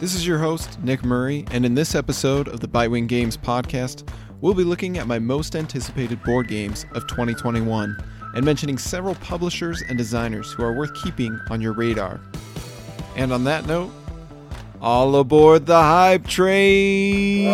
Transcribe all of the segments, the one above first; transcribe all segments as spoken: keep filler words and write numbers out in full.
This is your host, Nick Murray, and in this episode of the Bightwing Games podcast, we'll be looking at my most anticipated board games of twenty twenty-one and mentioning several publishers and designers who are worth keeping on your radar. And on that note, all aboard the hype train!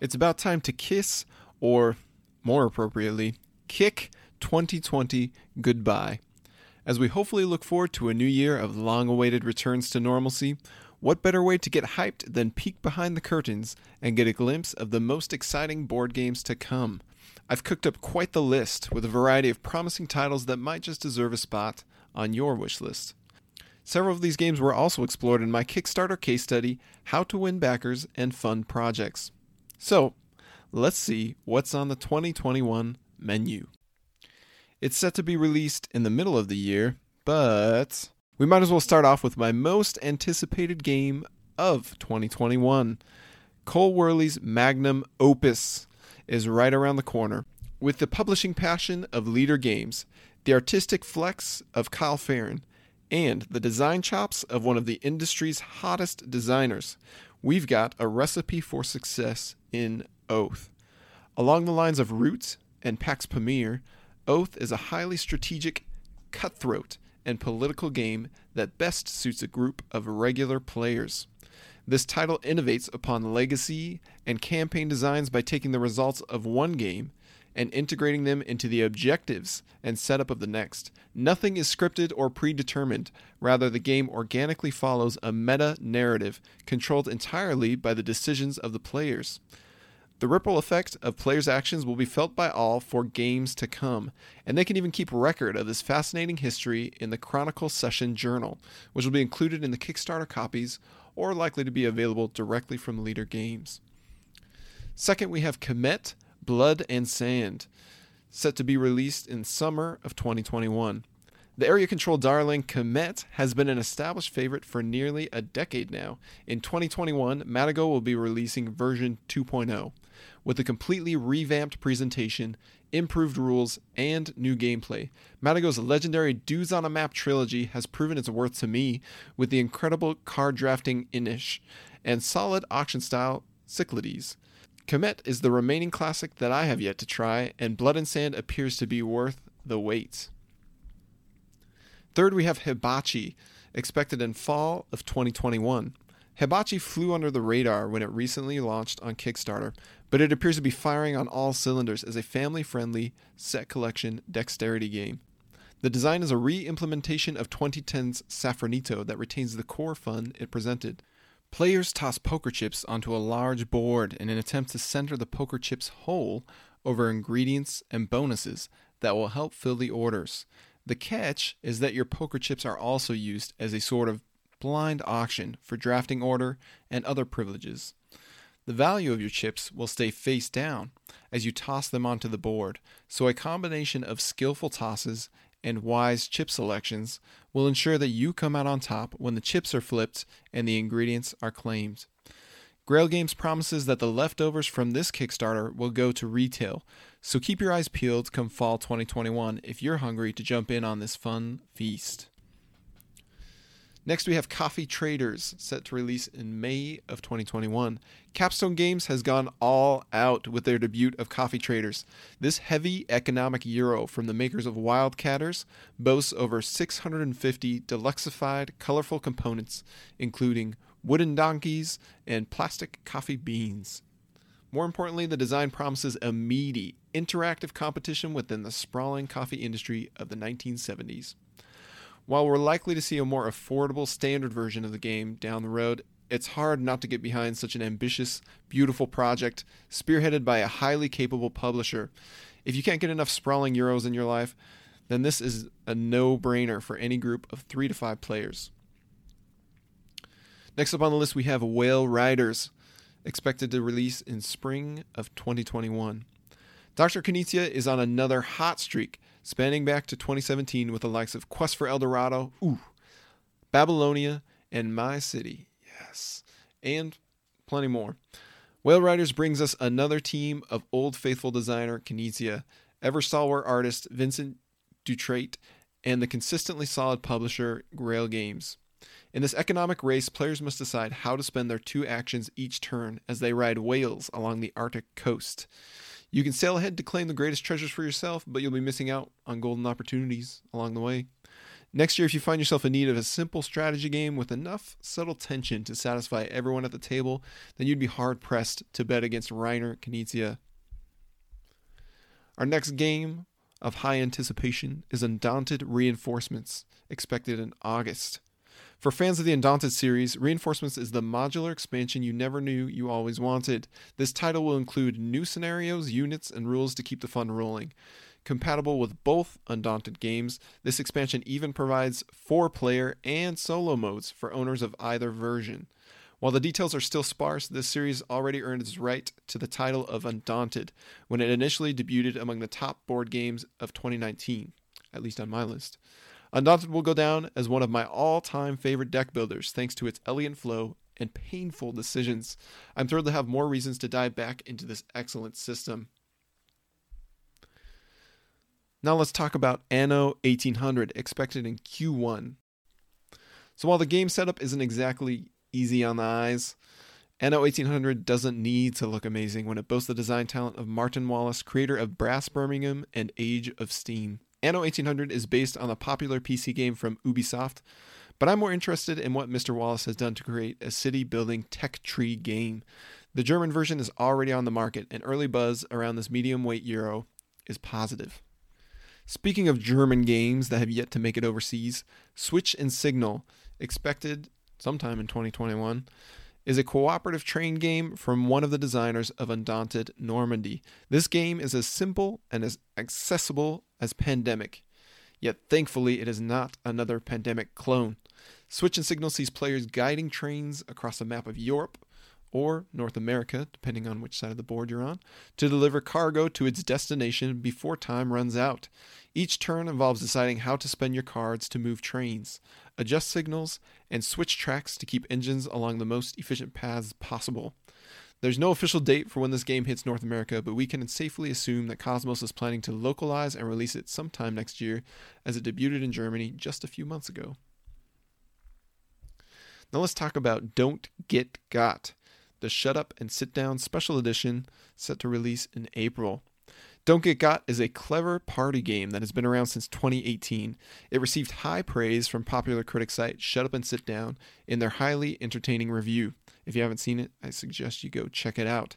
It's about time to kiss, or more appropriately, kick twenty twenty goodbye. As we hopefully look forward to a new year of long-awaited returns to normalcy, what better way to get hyped than peek behind the curtains and get a glimpse of the most exciting board games to come? I've cooked up quite the list with a variety of promising titles that might just deserve a spot on your wish list. Several of these games were also explored in my Kickstarter case study, How to Win Backers and Fund Projects. So, let's see what's on the twenty twenty-one menu. It's set to be released in the middle of the year, but we might as well start off with my most anticipated game of twenty twenty-one. Cole Wehrle's magnum opus is right around the corner. With the publishing passion of Leder Games, the artistic flex of Kyle Farron, and the design chops of one of the industry's hottest designers, we've got a recipe for success in Oath. Along the lines of Root and Pax Pamir, Oath is a highly strategic, cutthroat, and political game that best suits a group of regular players. This title innovates upon legacy and campaign designs by taking the results of one game and integrating them into the objectives and setup of the next. Nothing is scripted or predetermined. Rather, the game organically follows a meta-narrative controlled entirely by the decisions of the players. The ripple effect of players' actions will be felt by all for games to come, and they can even keep record of this fascinating history in the Chronicle Session Journal, which will be included in the Kickstarter copies or likely to be available directly from Leder Games. Second, we have Kemet, Blood and Sand, set to be released in summer of twenty twenty-one. The area control darling Kemet has been an established favorite for nearly a decade now. In twenty twenty-one, Madigo will be releasing version two point oh, with a completely revamped presentation, improved rules, and new gameplay. Madigo's legendary Dudes on a Map trilogy has proven its worth to me with the incredible card drafting Inish and solid auction-style Cyclades. Kemet is the remaining classic that I have yet to try, and Blood and Sand appears to be worth the wait. Third, we have Hibachi, expected in fall of twenty twenty-one. Hibachi flew under the radar when it recently launched on Kickstarter, but it appears to be firing on all cylinders as a family-friendly set collection dexterity game. The design is a re-implementation of twenty ten's Safranito that retains the core fun it presented. Players toss poker chips onto a large board in an attempt to center the poker chips whole over ingredients and bonuses that will help fill the orders. The catch is that your poker chips are also used as a sort of blind auction for drafting order and other privileges. The value of your chips will stay face down as you toss them onto the board, so a combination of skillful tosses and wise chip selections will ensure that you come out on top when the chips are flipped and the ingredients are claimed. Grail Games promises that the leftovers from this Kickstarter will go to retail, so keep your eyes peeled come fall twenty twenty-one if you're hungry to jump in on this fun feast. Next, we have Coffee Traders, set to release in May of twenty twenty-one. Capstone Games has gone all out with their debut of Coffee Traders. This heavy economic euro from the makers of Wildcatters boasts over six hundred fifty deluxified, colorful components, including wooden donkeys and plastic coffee beans. More importantly, the design promises a meaty, interactive competition within the sprawling coffee industry of the nineteen seventies. While we're likely to see a more affordable standard version of the game down the road, it's hard not to get behind such an ambitious, beautiful project spearheaded by a highly capable publisher. If you can't get enough sprawling euros in your life, then this is a no-brainer for any group of three to five players. Next up on the list, we have Whale Riders, expected to release in spring of twenty twenty-one. Doctor Knizia is on another hot streak, spanning back to twenty seventeen with the likes of Quest for El Dorado, ooh, Babylonia, and My City. Yes. And plenty more. Whale Riders brings us another team of old faithful designer Knizia, ever stalwart artist Vincent Dutrait, and the consistently solid publisher Grail Games. In this economic race, players must decide how to spend their two actions each turn as they ride whales along the Arctic coast. You can sail ahead to claim the greatest treasures for yourself, but you'll be missing out on golden opportunities along the way. Next year, if you find yourself in need of a simple strategy game with enough subtle tension to satisfy everyone at the table, then you'd be hard-pressed to bet against Reiner Knizia. Our next game of high anticipation is Undaunted Reinforcements, expected in August. For fans of the Undaunted series, Reinforcements is the modular expansion you never knew you always wanted. This title will include new scenarios, units, and rules to keep the fun rolling. Compatible with both Undaunted games, this expansion even provides four-player and solo modes for owners of either version. While the details are still sparse, this series already earned its right to the title of Undaunted when it initially debuted among the top board games of twenty nineteen, at least on my list. Undaunted will go down as one of my all-time favorite deck builders thanks to its elegant flow and painful decisions. I'm thrilled to have more reasons to dive back into this excellent system. Now let's talk about Anno eighteen hundred, expected in Q one. So while the game setup isn't exactly easy on the eyes, Anno eighteen hundred doesn't need to look amazing when it boasts the design talent of Martin Wallace, creator of Brass Birmingham and Age of Steam. Anno eighteen hundred is based on a popular P C game from Ubisoft, but I'm more interested in what Mister Wallace has done to create a city-building tech tree game. The German version is already on the market, and early buzz around this medium-weight euro is positive. Speaking of German games that have yet to make it overseas, Switch and Signal, expected sometime in twenty twenty-one, is a cooperative train game from one of the designers of Undaunted Normandy. This game is as simple and as accessible as Pandemic, yet thankfully it is not another Pandemic clone. Switch and Signal sees players guiding trains across a map of Europe or North America, depending on which side of the board you're on, to deliver cargo to its destination before time runs out. Each turn involves deciding how to spend your cards to move trains, adjust signals, and switch tracks to keep engines along the most efficient paths possible. There's no official date for when this game hits North America, but we can safely assume that Cosmos is planning to localize and release it sometime next year, as it debuted in Germany just a few months ago. Now let's talk about Don't Get Got, the Shut Up and Sit Down Special Edition set to release in April. Don't Get Got is a clever party game that has been around since twenty eighteen. It received high praise from popular critic site Shut Up and Sit Down in their highly entertaining review. If you haven't seen it, I suggest you go check it out.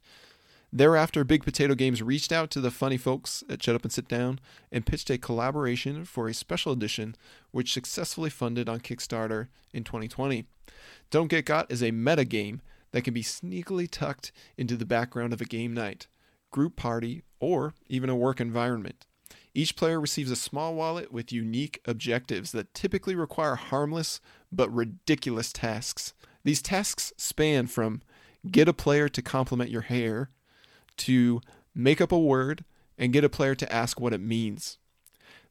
Thereafter, Big Potato Games reached out to the funny folks at Shut Up and Sit Down and pitched a collaboration for a special edition, which successfully funded on Kickstarter in twenty twenty. Don't Get Got is a meta game that can be sneakily tucked into the background of a game night, group party, or even a work environment. Each player receives a small wallet with unique objectives that typically require harmless but ridiculous tasks. These tasks span from get a player to compliment your hair, to make up a word and get a player to ask what it means.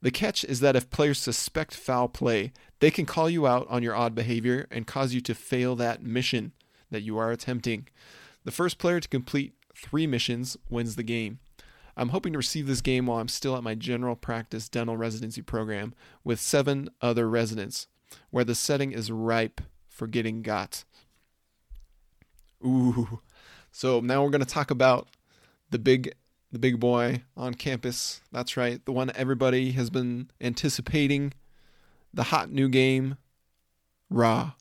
The catch is that if players suspect foul play, they can call you out on your odd behavior and cause you to fail that mission that you are attempting. The first player to complete three missions wins the game. I'm hoping to receive this game while I'm still at my general practice dental residency program with seven other residents, where the setting is ripe for getting got. Ooh. So now we're going to talk about the big the big boy on campus. That's right, the one everybody has been anticipating, the hot new game, Ra.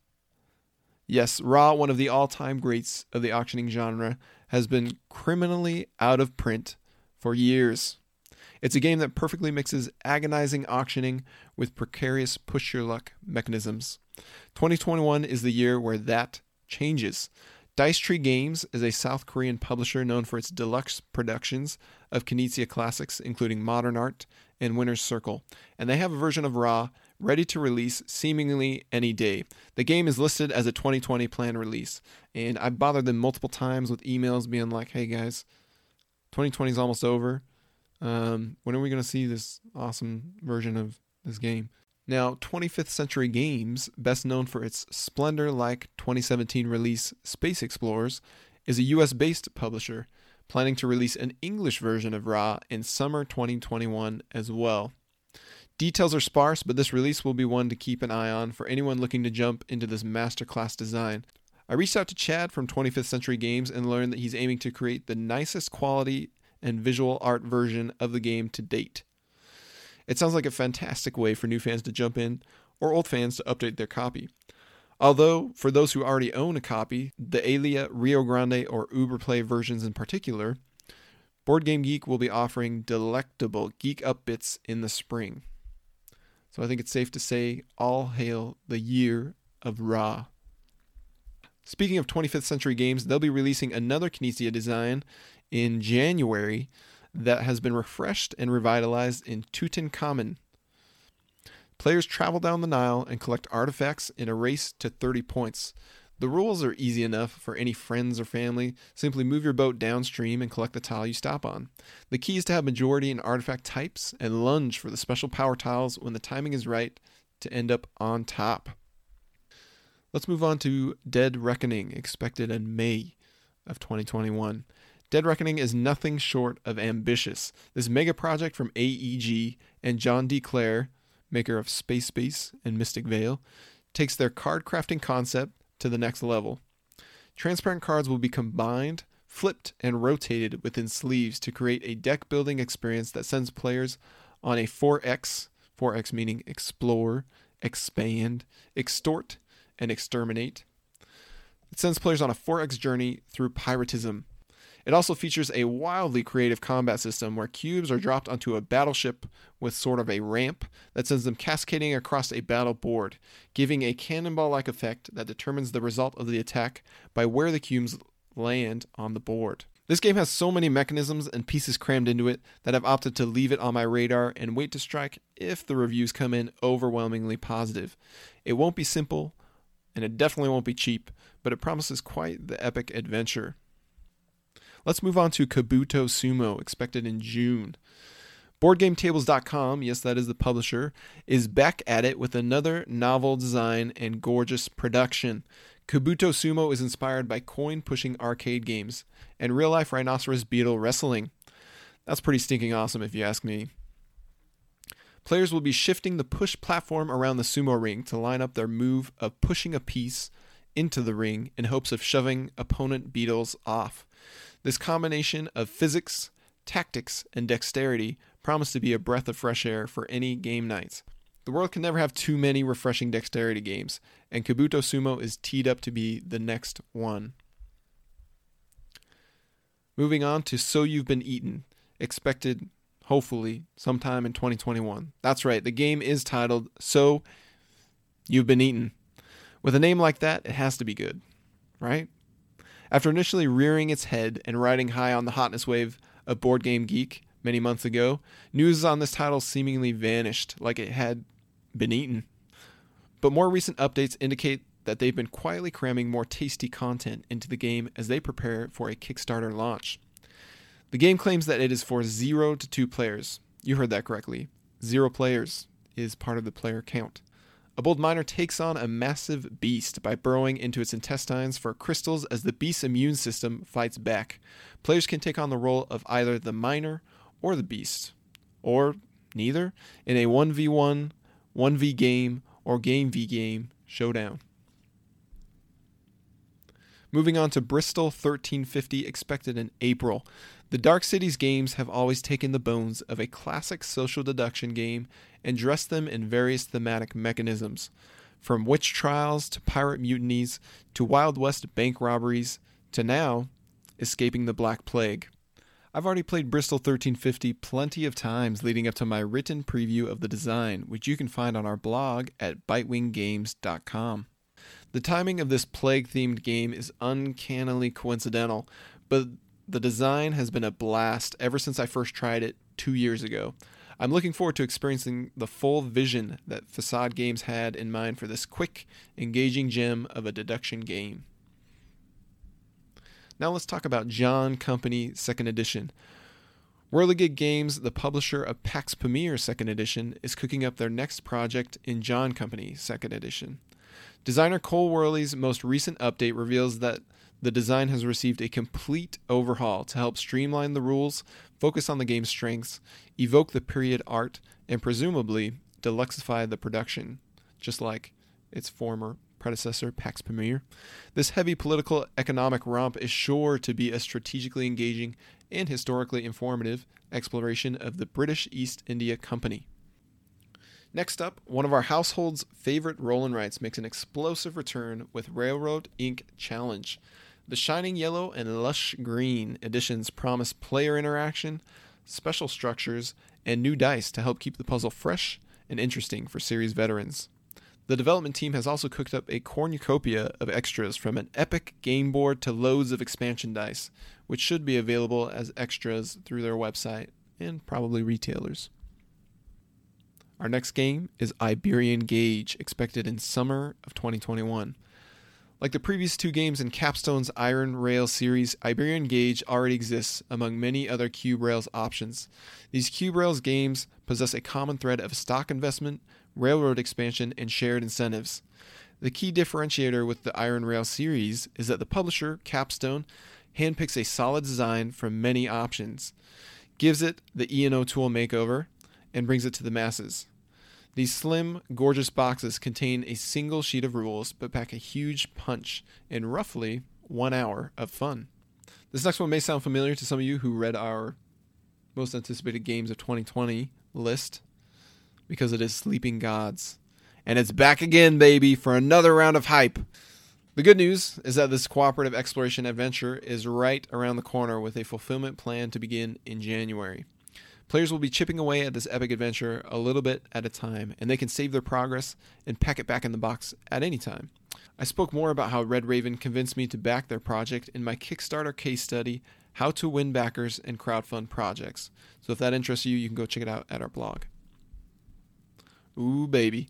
Yes, Ra, one of the all-time greats of the auctioning genre, has been criminally out of print for years. It's a game that perfectly mixes agonizing auctioning with precarious push-your-luck mechanisms. twenty twenty-one is the year where that changes. Dice Tree Games is a South Korean publisher known for its deluxe productions of Knizia classics, including Modern Art and Winner's Circle, and they have a version of Ra ready to release seemingly any day. The game is listed as a twenty twenty planned release, and I bothered them multiple times with emails being like, hey guys, twenty twenty is almost over. Um, when are we going to see this awesome version of this game? Now, twenty-fifth Century Games, best known for its Splendor-like twenty seventeen release Space Explorers, is a U S-based publisher, planning to release an English version of Ra in summer twenty twenty-one as well. Details are sparse, but this release will be one to keep an eye on for anyone looking to jump into this masterclass design. I reached out to Chad from twenty-fifth Century Games and learned that he's aiming to create the nicest quality and visual art version of the game to date. It sounds like a fantastic way for new fans to jump in, or old fans to update their copy. Although, for those who already own a copy, the Aelia, Rio Grande, or Uberplay versions in particular, BoardGameGeek will be offering delectable Geek Up bits in the spring. So I think it's safe to say, all hail the year of Ra. Speaking of twenty-fifth Century Games, they'll be releasing another Knizia design in January that has been refreshed and revitalized in Tutankhamun. Players travel down the Nile and collect artifacts in a race to thirty points. The rules are easy enough for any friends or family. Simply move your boat downstream and collect the tile you stop on. The key is to have majority in artifact types and lunge for the special power tiles when the timing is right to end up on top. Let's move on to Dead Reckoning, expected in May of twenty twenty-one. Dead Reckoning is nothing short of ambitious. This mega project from A E G and John D. Clare, maker of Space Base and Mystic Veil, takes their card crafting concept to the next level. Transparent cards will be combined, flipped, and rotated within sleeves to create a deck building experience that sends players on a four X, four X meaning explore, expand, extort, and exterminate. It sends players on a four X journey through piratism. It also features a wildly creative combat system where cubes are dropped onto a battleship with sort of a ramp that sends them cascading across a battle board, giving a cannonball-like effect that determines the result of the attack by where the cubes land on the board. This game has so many mechanisms and pieces crammed into it that I've opted to leave it on my radar and wait to strike if the reviews come in overwhelmingly positive. It won't be simple, and it definitely won't be cheap, but it promises quite the epic adventure. Let's move on to Kabuto Sumo, expected in June. Board Game Tables dot com, yes, that is the publisher, is back at it with another novel design and gorgeous production. Kabuto Sumo is inspired by coin-pushing arcade games and real-life rhinoceros beetle wrestling. That's pretty stinking awesome if you ask me. Players will be shifting the push platform around the sumo ring to line up their move of pushing a piece into the ring in hopes of shoving opponent beetles off. This combination of physics, tactics, and dexterity promises to be a breath of fresh air for any game nights. The world can never have too many refreshing dexterity games, and Kabuto Sumo is teed up to be the next one. Moving on to So You've Been Eaten, expected hopefully sometime in twenty twenty-one. That's right, the game is titled So You've Been Eaten. With a name like that, it has to be good, right? After initially rearing its head and riding high on the hotness wave of BoardGameGeek many months ago, news on this title seemingly vanished like it had been eaten. But more recent updates indicate that they've been quietly cramming more tasty content into the game as they prepare for a Kickstarter launch. The game claims that it is for zero to two players. You heard that correctly. Zero players is part of the player count. A bold miner takes on a massive beast by burrowing into its intestines for crystals as the beast's immune system fights back. Players can take on the role of either the miner or the beast, or neither, in a one v one, one v game, or game v game showdown. Moving on to Bristol thirteen fifty, expected in April. The Dark Cities games have always taken the bones of a classic social deduction game and dressed them in various thematic mechanisms, from witch trials to pirate mutinies to Wild West bank robberies to now escaping the Black Plague. I've already played Bristol thirteen fifty plenty of times leading up to my written preview of the design, which you can find on our blog at bitewing games dot com. The timing of this plague-themed game is uncannily coincidental, but the design has been a blast ever since I first tried it two years ago. I'm looking forward to experiencing the full vision that Facade Games had in mind for this quick, engaging gem of a deduction game. Now let's talk about John Company second Edition. Whirligig Games, the publisher of Pax Pamir second Edition, is cooking up their next project in John Company second Edition. Designer Cole Wehrle's most recent update reveals that the design has received a complete overhaul to help streamline the rules, focus on the game's strengths, evoke the period art, and presumably deluxify the production, just like its former predecessor, Pax Pamir. This heavy political economic romp is sure to be a strategically engaging and historically informative exploration of the British East India Company. Next up, one of our household's favorite roll and writes makes an explosive return with Railroad Incorporated. Challenge. The shining yellow and lush green editions promise player interaction, special structures, and new dice to help keep the puzzle fresh and interesting for series veterans. The development team has also cooked up a cornucopia of extras, from an epic game board to loads of expansion dice, which should be available as extras through their website and probably retailers. Our next game is Iberian Gauge, expected in summer of twenty twenty-one. Like the previous two games in Capstone's Iron Rail series, Iberian Gauge already exists among many other Cube Rails options. These Cube Rails games possess a common thread of stock investment, railroad expansion, and shared incentives. The key differentiator with the Iron Rail series is that the publisher, Capstone, handpicks a solid design from many options, gives it the E and O tool makeover, and brings it to the masses. These slim, gorgeous boxes contain a single sheet of rules, but pack a huge punch in roughly one hour of fun. This next one may sound familiar to some of you who read our most anticipated games of twenty twenty list, because it is Sleeping Gods. And it's back again, baby, for another round of hype. The good news is that this cooperative exploration adventure is right around the corner, with a fulfillment plan to begin in January. Players will be chipping away at this epic adventure a little bit at a time, and they can save their progress and pack it back in the box at any time. I spoke more about how Red Raven convinced me to back their project in my Kickstarter case study, How to Win Backers and Crowdfund Projects. So if that interests you, you can go check it out at our blog. Ooh, baby.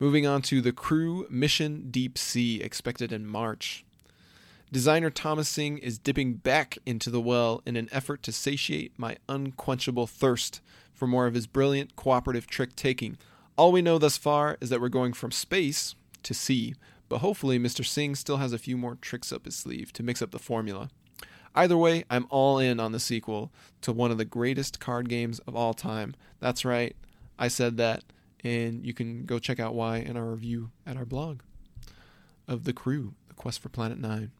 Moving on to The Crew Mission Deep Sea, expected in March. Designer Thomas Singh is dipping back into the well in an effort to satiate my unquenchable thirst for more of his brilliant cooperative trick-taking. All we know thus far is that we're going from space to sea, but hopefully Mister Singh still has a few more tricks up his sleeve to mix up the formula. Either way, I'm all in on the sequel to one of the greatest card games of all time. That's right, I said that, and you can go check out why in our review at our blog of The Crew, The Quest for Planet Nine.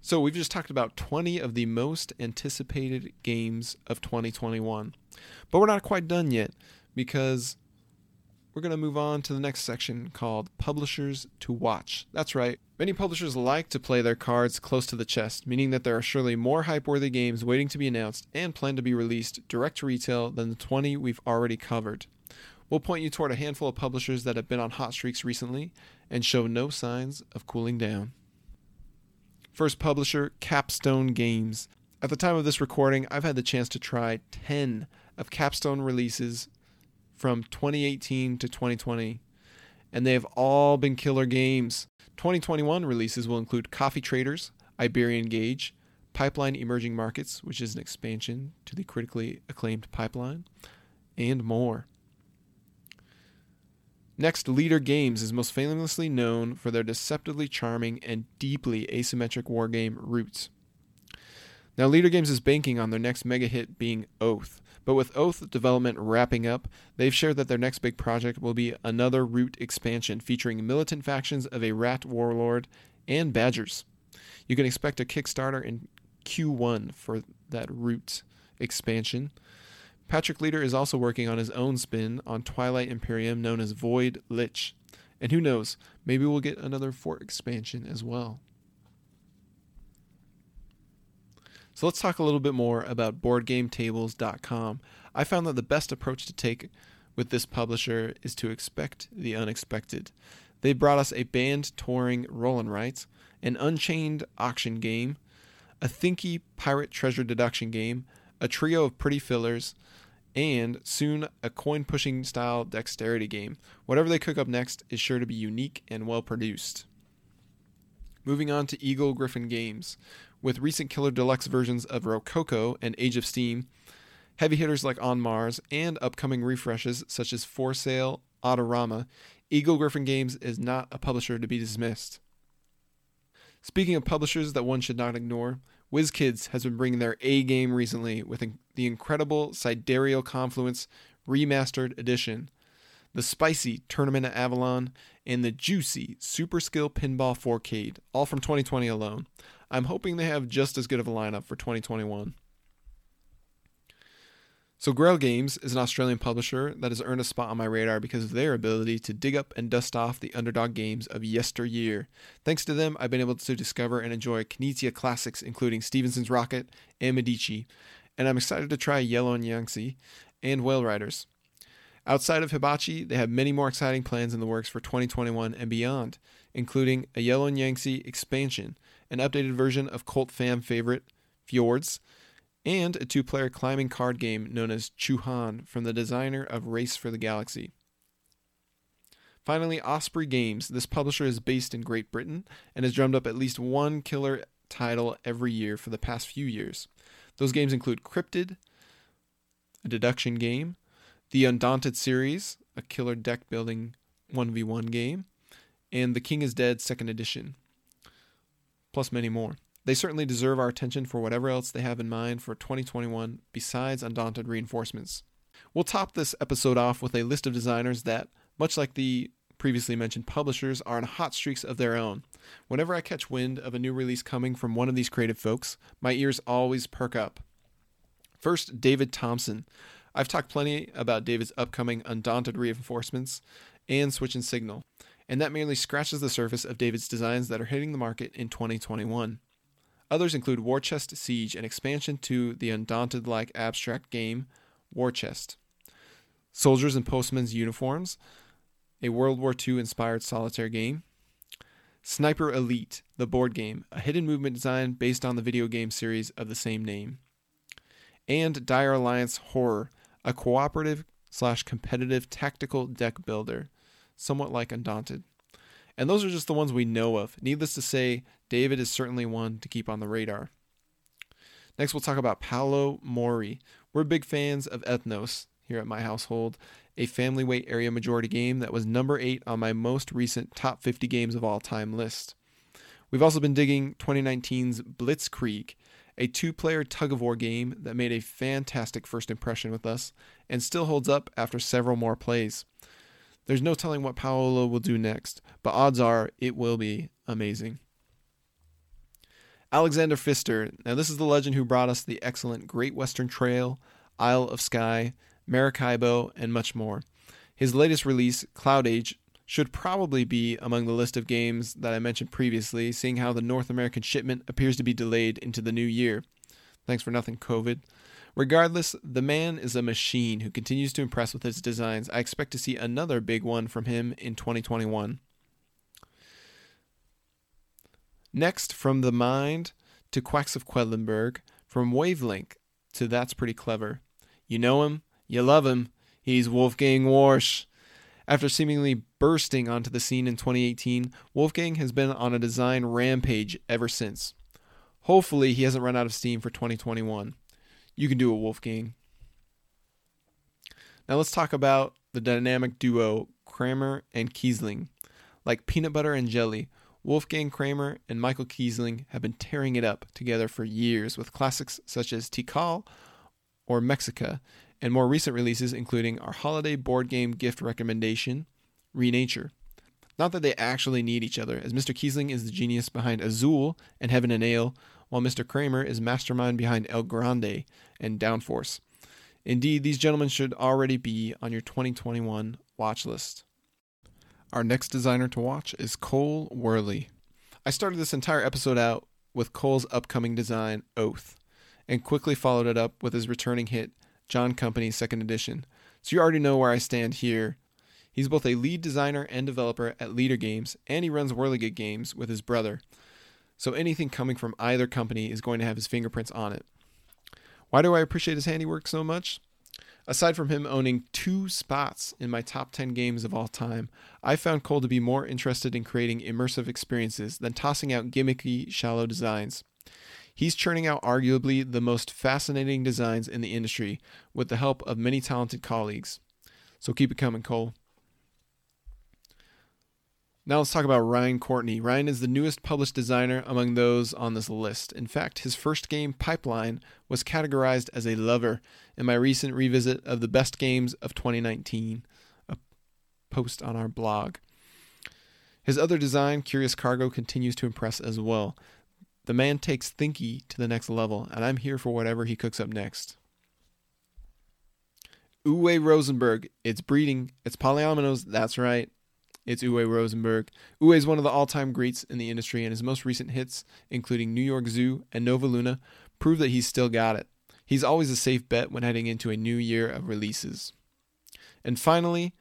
So we've just talked about twenty of the most anticipated games of twenty twenty-one. But we're not quite done yet, because we're going to move on to the next section called Publishers to Watch. That's right. Many publishers like to play their cards close to the chest, meaning that there are surely more hype-worthy games waiting to be announced and planned to be released direct to retail than the twenty we've already covered. We'll point you toward a handful of publishers that have been on hot streaks recently and show no signs of cooling down. First publisher, Capstone Games. At the time of this recording, I've had the chance to try ten of Capstone releases from twenty eighteen to twenty twenty, and they have all been killer games. twenty twenty-one releases will include Coffee Traders, Iberian Gauge, Pipeline Emerging Markets, which is an expansion to the critically acclaimed Pipeline, and more. Next, Leder Games is most famously known for their deceptively charming and deeply asymmetric wargame Root. Now, Leder Games is banking on their next mega hit being Oath, but with Oath development wrapping up, they've shared that their next big project will be another Root expansion featuring militant factions of a rat warlord and badgers. You can expect a Kickstarter in Q one for that Root expansion. Patrick Leder is also working on his own spin on Twilight Imperium known as Void Lich. And who knows, maybe we'll get another fort expansion as well. So let's talk a little bit more about board game tables dot com. I found that the best approach to take with this publisher is to expect the unexpected. They brought us a band touring roll and write, an unchained auction game, a thinky pirate treasure deduction game, a trio of pretty fillers, and soon a coin-pushing style dexterity game. Whatever they cook up next is sure to be unique and well-produced. Moving on to Eagle Griffin Games. With recent killer deluxe versions of Rococo and Age of Steam, heavy hitters like On Mars, and upcoming refreshes such as For Sale, Autorama, Eagle Griffin Games is not a publisher to be dismissed. Speaking of publishers that one should not ignore, WizKids has been bringing their A-game recently with the incredible Sidereal Confluence Remastered Edition, the spicy Tournament at Avalon, and the juicy Super Skill Pinball Forcade, all from twenty twenty alone. I'm hoping they have just as good of a lineup for twenty twenty-one. So Grail Games is an Australian publisher that has earned a spot on my radar because of their ability to dig up and dust off the underdog games of yesteryear. Thanks to them, I've been able to discover and enjoy Knizia classics including Stevenson's Rocket and Medici, and I'm excited to try Yellow and Yangtze and Whale Riders. Outside of Hibachi, they have many more exciting plans in the works for twenty twenty-one and beyond, including a Yellow and Yangtze expansion, an updated version of cult fam favorite Fjords, and a two-player climbing card game known as Chuhan from the designer of Race for the Galaxy. Finally, Osprey Games. This publisher is based in Great Britain and has drummed up at least one killer title every year for the past few years. Those games include Cryptid, a deduction game, the Undaunted series, a killer deck building one v one game, and The King is Dead second Edition, plus many more. They certainly deserve our attention for whatever else they have in mind for twenty twenty-one besides Undaunted Reinforcements. We'll top this episode off with a list of designers that, much like the previously mentioned publishers, are on hot streaks of their own. Whenever I catch wind of a new release coming from one of these creative folks, my ears always perk up. First, David Thompson. I've talked plenty about David's upcoming Undaunted Reinforcements and Switch and Signal, and that merely scratches the surface of David's designs that are hitting the market in twenty twenty-one. Others include War Chest Siege, an expansion to the Undaunted-like abstract game War Chest, Soldiers in Postmen's Uniforms, a World War two-inspired solitaire game, Sniper Elite, the board game, a hidden movement design based on the video game series of the same name, and Dire Alliance Horror, a cooperative-slash-competitive tactical deck builder, somewhat like Undaunted. And those are just the ones we know of. Needless to say, David is certainly one to keep on the radar. Next, we'll talk about Paolo Mori. We're big fans of Ethnos here at my household, a family weight area majority game that was number eight on my most recent top fifty games of all time list. We've also been digging twenty nineteen's Blitzkrieg, a two-player tug-of-war game that made a fantastic first impression with us and still holds up after several more plays. There's no telling what Paolo will do next, but odds are it will be amazing. Alexander Pfister. Now, this is the legend who brought us the excellent Great Western Trail, Isle of Skye, Maracaibo, and much more. His latest release, Cloud Age, should probably be among the list of games that I mentioned previously, seeing how the North American shipment appears to be delayed into the new year. Thanks for nothing, COVID. Regardless, the man is a machine who continues to impress with his designs. I expect to see another big one from him in twenty twenty-one. Next, from The Mind to Quacks of Quedlinburg, from Wavelink to That's Pretty Clever. You know him, you love him, he's Wolfgang Warsch. After seemingly bursting onto the scene in twenty eighteen, Wolfgang has been on a design rampage ever since. Hopefully, he hasn't run out of steam for twenty twenty-one. You can do a Wolfgang. Now let's talk about the dynamic duo Kramer and Kiesling. Like peanut butter and jelly, Wolfgang Kramer and Michael Kiesling have been tearing it up together for years with classics such as Tikal or Mexica, and more recent releases including our holiday board game gift recommendation, Renature. Not that they actually need each other, as Mister Kiesling is the genius behind Azul and Heaven and Ale, while Mister Kramer is mastermind behind El Grande and Downforce. Indeed, these gentlemen should already be on your twenty twenty-one watch list. Our next designer to watch is Cole Wehrle. I started this entire episode out with Cole's upcoming design, Oath, and quickly followed it up with his returning hit, John Company second Edition, so you already know where I stand here. He's both a lead designer and developer at Leder Games, and he runs Whirligig Games with his brother. So anything coming from either company is going to have his fingerprints on it. Why do I appreciate his handiwork so much? Aside from him owning two spots in my top ten games of all time, I found Cole to be more interested in creating immersive experiences than tossing out gimmicky, shallow designs. He's churning out arguably the most fascinating designs in the industry with the help of many talented colleagues. So keep it coming, Cole. Now let's talk about Ryan Courtney. Ryan is the newest published designer among those on this list. In fact, his first game, Pipeline, was categorized as a lover in my recent revisit of the best games of twenty nineteen, a post on our blog. His other design, Curious Cargo, continues to impress as well. The man takes Thinky to the next level, and I'm here for whatever he cooks up next. Uwe Rosenberg. It's breeding. It's polyominoes. That's right. It's Uwe Rosenberg. Uwe is one of the all-time greats in the industry, and his most recent hits, including New York Zoo and Nova Luna, prove that he's still got it. He's always a safe bet when heading into a new year of releases. And finally,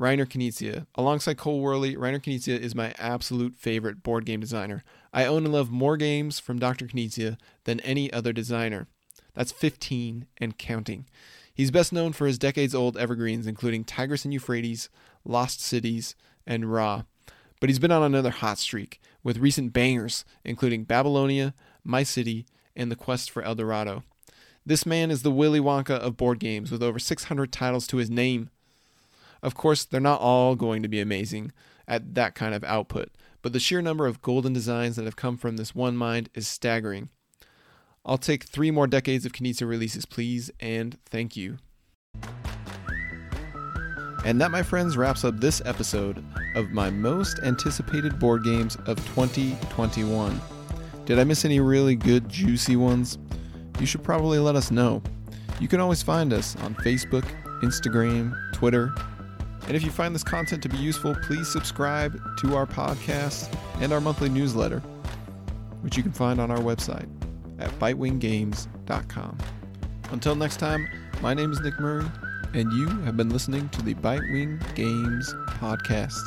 Reiner Knizia. Alongside Cole Wehrle, Reiner Knizia is my absolute favorite board game designer. I own and love more games from Doctor Knizia than any other designer. That's fifteen and counting. He's best known for his decades-old evergreens, including Tigris and Euphrates, Lost Cities, and Ra. But he's been on another hot streak, with recent bangers, including Babylonia, My City, and the Quest for El Dorado. This man is the Willy Wonka of board games, with over six hundred titles to his name. Of course, they're not all going to be amazing at that kind of output, but the sheer number of golden designs that have come from this one mind is staggering. I'll take three more decades of Knizia releases, please, and thank you. And that, my friends, wraps up this episode of my most anticipated board games of twenty twenty-one. Did I miss any really good, juicy ones? You should probably let us know. You can always find us on Facebook, Instagram, Twitter. And if you find this content to be useful, please subscribe to our podcast and our monthly newsletter, which you can find on our website at bitewing games dot com. Until next time, my name is Nick Murray, and you have been listening to the Bitewing Games Podcast.